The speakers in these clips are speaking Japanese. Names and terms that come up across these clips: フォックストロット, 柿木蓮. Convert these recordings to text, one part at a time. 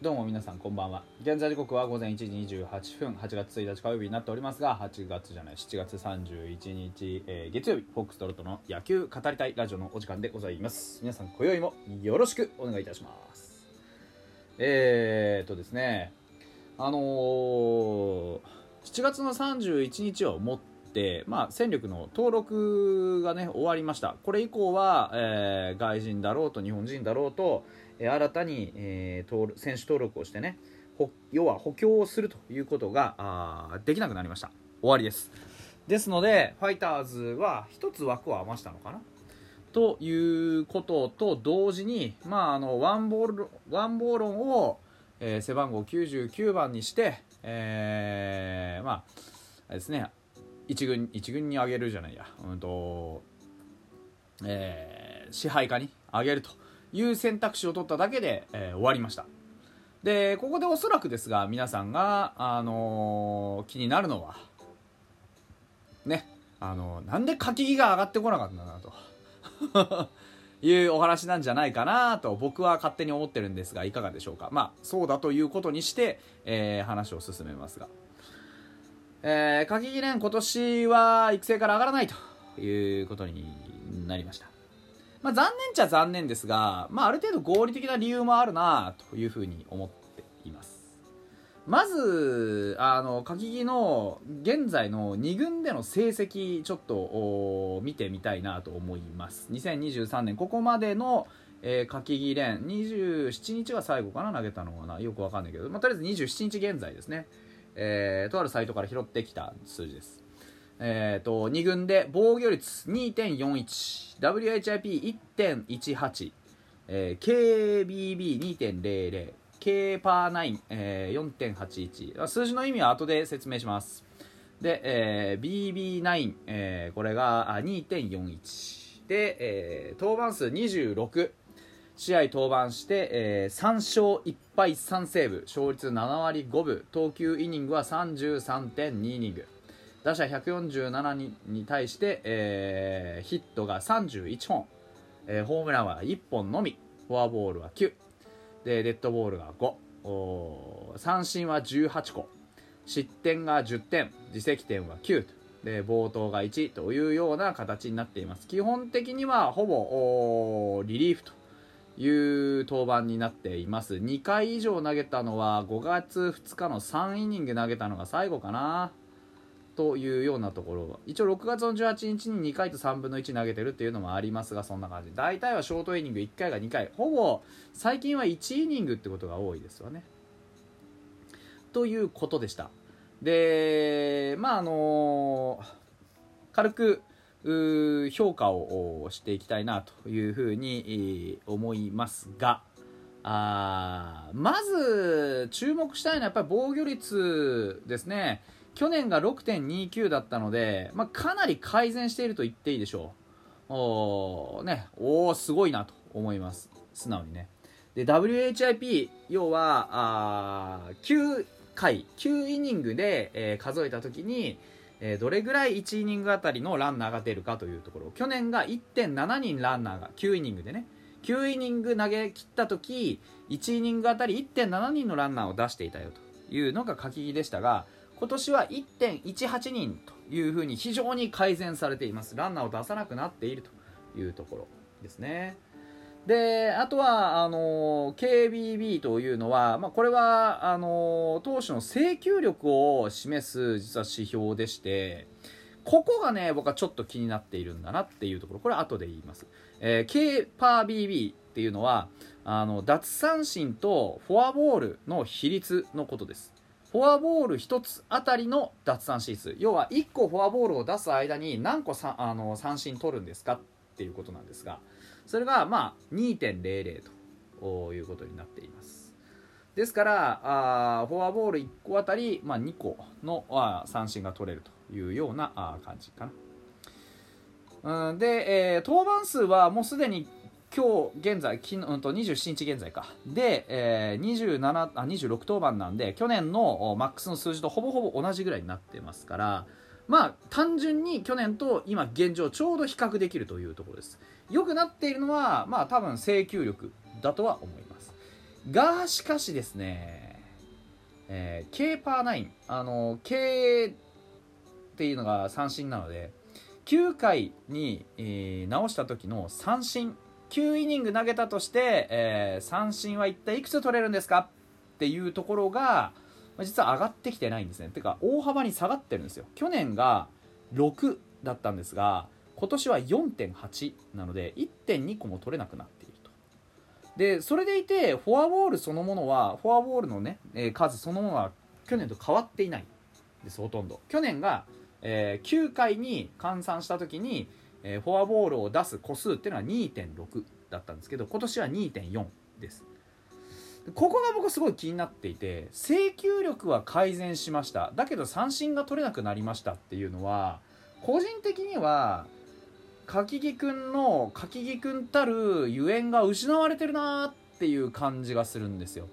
どうも皆さんこんばんは。現在時刻は午前1時28分、8月1日火曜日になっておりますが、7月31日、月曜日、フォックストロットの野球語りたいラジオのお時間でございます。皆さん今宵もよろしくお願いいたします。ですね、7月の31日をもって、戦力の登録がね終わりました。これ以降は、外人だろうと日本人だろうと新たに、選手登録をしてね、要は補強をするということができなくなりました。終わりです。ですのでファイターズは一つ枠を余したのかなということと同時に、ワンボーロンを、背番号99番にして、一軍に上げるじゃないや、支配下に上げるという選択肢を取っただけで、終わりました。でここでおそらくですが、皆さんが、気になるのはね、なんで柿木が上がってこなかったんだなというお話なんじゃないかなと僕は勝手に思ってるんですが、いかがでしょうか。そうだということにして、話を進めますが、柿木蓮今年は育成から上がらないということになりました。残念っちゃ残念ですが、ある程度合理的な理由もあるなというふうに思っています。まず柿木の現在の2軍での成績ちょっと見てみたいなと思います。2023年ここまでの、柿木連27日が最後かな、投げたのかな、よくわかんないけど、とりあえず27日現在ですね、とあるサイトから拾ってきた数字です。2軍で防御率 2.41、 WHIP1.18、KBB2.00、 K パー9、4.81。 数字の意味は後で説明します。で、BB9、これが 2.41 で、登板数26試合登板して、3勝1敗3セーブ、勝率7割5分、投球イニングは 33.2 イニング、打者147人に対して、ヒットが31本、ホームランは1本のみ、フォアボールは9で、デッドボールが5、三振は18個、失点が10点、自責点は9で、暴投が1というような形になっています。基本的にはほぼリリーフという登板になっています。2回以上投げたのは5月2日の3イニング投げたのが最後かなというようなところ、一応6月の18日に2回と3分の1投げてるっていうのもありますが、そんな感じ。大体はショートイニング1回が2回、ほぼ最近は1イニングってことが多いですよねということでした。で軽く評価をしていきたいなというふうに思いますが、まず注目したいのはやっぱり防御率ですね。去年が 6.29 だったので、かなり改善していると言っていいでしょう。すごいなと思います、素直にね。で WHIP、 要は9イニングで、数えた時に、どれぐらい1イニングあたりのランナーが出るかというところ、去年が 1.7 人ランナーが9イニングでね、9イニング投げ切った時1イニングあたり 1.7 人のランナーを出していたよというのが柿木でしたが、今年は 1.18 人というふうに非常に改善されています。ランナーを出さなくなっているというところですね。であとはKBB というのは、これは投手の制球力を示す実は指標でして、ここがね僕はちょっと気になっているんだなっていうところ、これ後で言います。K パー BB っていうのは奪三振とフォアボールの比率のことです。フォアボール1つあたりの奪三振数、要は1個フォアボールを出す間に何個三振取るんですかっていうことなんですが、それが 2.00 ということになっています。ですからフォアボール1個あたり、2個の三振が取れるというような感じかな。で、登板数はもうすでに今日現在、27日現在かで、26登板なんで、去年のマックスの数字とほぼほぼ同じぐらいになってますから、単純に去年と今現状ちょうど比較できるというところです。良くなっているのは多分制球力だとは思います。がしかしですね、Kパー9、K っていうのが三振なので、9回に、直した時の三振、9イニング投げたとして、三振は一体いくつ取れるんですかっていうところが実は上がってきてないんですね。てか大幅に下がってるんですよ。去年が6だったんですが、今年は 4.8 なので 1.2 個も取れなくなっていると。でそれでいてフォアボールそのものは、フォアボールのね、数そのものは去年と変わっていないです。ほとんど去年が、9回に換算した時に、フォアボールを出す個数っていうのは 2.6 だったんですけど、今年は 2.4 です。ここが僕すごい気になっていて、制球力は改善しました、だけど三振が取れなくなりましたっていうのは、個人的には柿木くんの柿木くんたるゆえんが失われてるなっていう感じがするんですよ。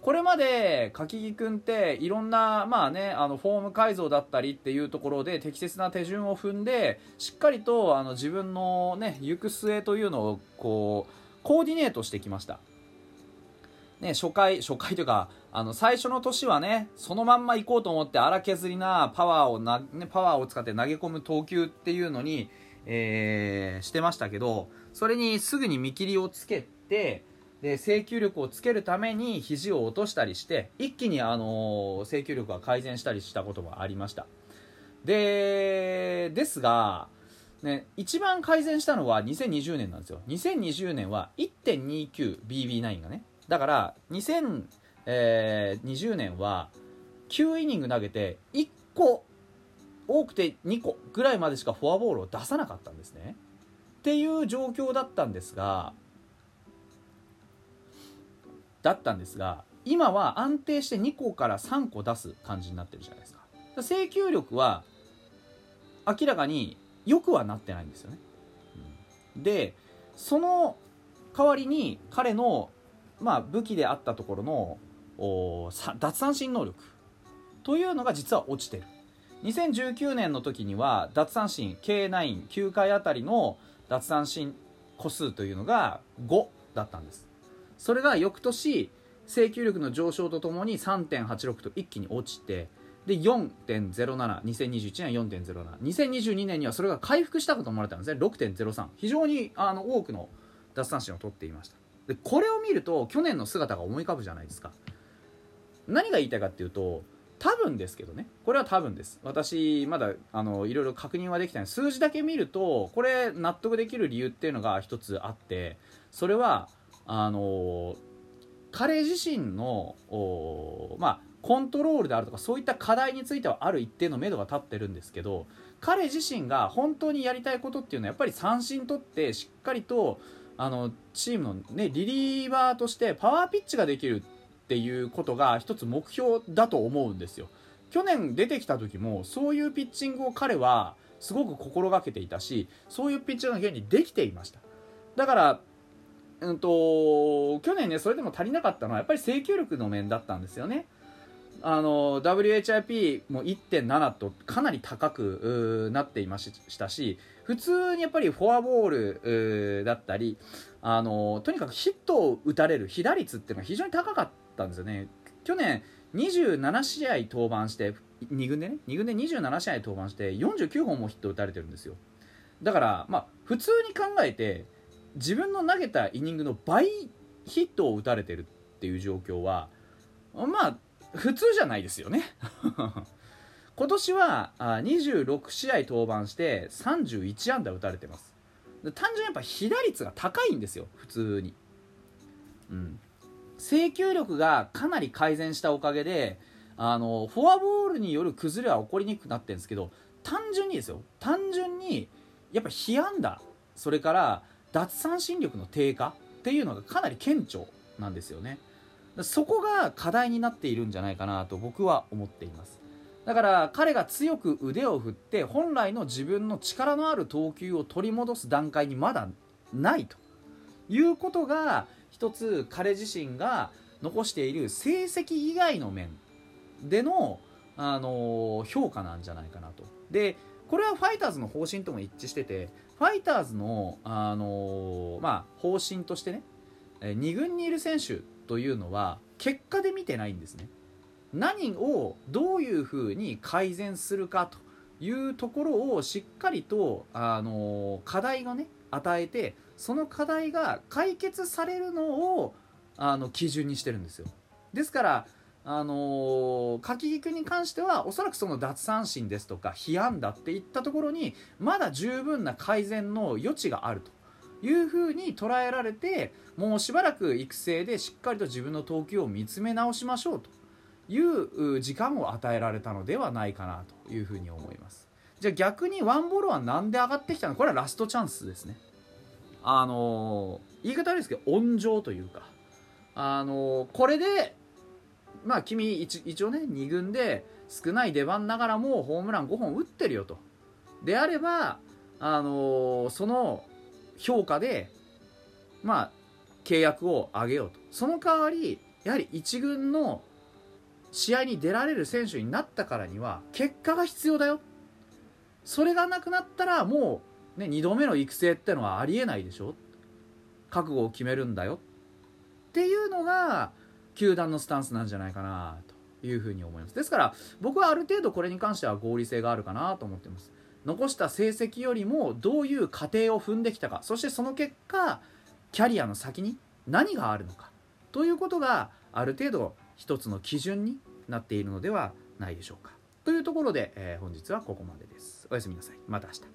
これまで柿木くんっていろんな、まあね、フォーム改造だったりっていうところで適切な手順を踏んで、しっかりと自分のね行く末というのをこうコーディネートしてきました。ね、初回というか最初の年はね、そのまんま行こうと思って荒削りなパワーを使って投げ込む投球っていうのに、してましたけど、それにすぐに見切りをつけて、で制球力をつけるために肘を落としたりして、一気に制球力が改善したりしたこともありました。ですが、ね、一番改善したのは2020年なんですよ。2020年は 1.29BB9 がね、だから2020年は9イニング投げて1個多くて2個ぐらいまでしかフォアボールを出さなかったんですねっていう状況だったんですが、今は安定して2個から3個出す感じになってるじゃないですか。制球力は明らかに良くはなってないんですよね。でその代わりに彼の武器であったところの奪三振能力というのが実は落ちてる。2019年の時には奪三振 K9、 9回あたりの奪三振個数というのが5だったんです。それが翌年制球力の上昇とともに 3.86 と一気に落ちて、で 4.07、 2021年は 4.07、 2022年にはそれが回復したかと思われたんですね。 6.03、 非常に多くの奪三振を取っていました。でこれを見ると去年の姿が思い浮かぶじゃないですか。何が言いたいかっていうと、多分ですけどね、これは多分です、私まだいろいろ確認はできてない。数字だけ見るとこれ納得できる理由っていうのが一つあって、それは彼自身のコントロールであるとかそういった課題についてはある一定の目処が立ってるんですけど、彼自身が本当にやりたいことっていうのはやっぱり三振取ってしっかりとチームの、ね、リリーバーとしてパワーピッチができるっていうことが一つ目標だと思うんですよ。去年出てきた時もそういうピッチングを彼はすごく心がけていたし、そういうピッチングが現にできていました。だから、去年ね、それでも足りなかったのはやっぱり制球力の面だったんですよね。WHIP も 1.7 とかなり高くなっていましたし、普通にやっぱりフォアボールだったり、とにかくヒットを打たれる被打率っていうのが非常に高かったんですよね。去年27試合登板して2軍で27試合登板して49本もヒット打たれてるんですよ。だから普通に考えて自分の投げたイニングの倍ヒットを打たれてるっていう状況は普通じゃないですよね今年は26試合登板して31安打打たれてます。単純にやっぱ被打率が高いんですよ、普通に。制球力がかなり改善したおかげでフォアボールによる崩れは起こりにくくなってるんですけど、単純にやっぱ被安打、それから奪三振力の低下っていうのがかなり顕著なんですよね。そこが課題になっているんじゃないかなと僕は思っています。だから彼が強く腕を振って本来の自分の力のある投球を取り戻す段階にまだないということが一つ、彼自身が残している成績以外の面での、評価なんじゃないかなと。でこれはファイターズの方針とも一致してて、ファイターズの、方針としてね、2軍にいる選手というのは結果で見てないんですね。何をどういうふうに改善するかというところをしっかりと課題をね与えて、その課題が解決されるのを基準にしてるんですよ。ですから柿木君に関してはおそらくその奪三振ですとか被安打っていったところにまだ十分な改善の余地があるというふうに捉えられて、もうしばらく育成でしっかりと自分の投球を見つめ直しましょうという時間を与えられたのではないかなというふうに思います。じゃあ逆にワンボールはなんで上がってきたの？これはラストチャンスですね。言い方悪いですけど温情というか、これでまあ君一応ね2軍で少ない出番ながらもホームラン5本打ってるよとであれば、その評価でまあ契約を上げようと、その代わりやはり1軍の試合に出られる選手になったからには結果が必要だよ。それがなくなったらもう、ね、2度目の育成ってのはありえないでしょ、覚悟を決めるんだよっていうのが球団のスタンスなんじゃないかなというふうに思います。ですから僕はある程度これに関しては合理性があるかなと思ってます。残した成績よりもどういう過程を踏んできたか、そしてその結果キャリアの先に何があるのかということがある程度一つの基準になっているのではないでしょうか。というところで、本日はここまでです。おやすみなさい。また明日。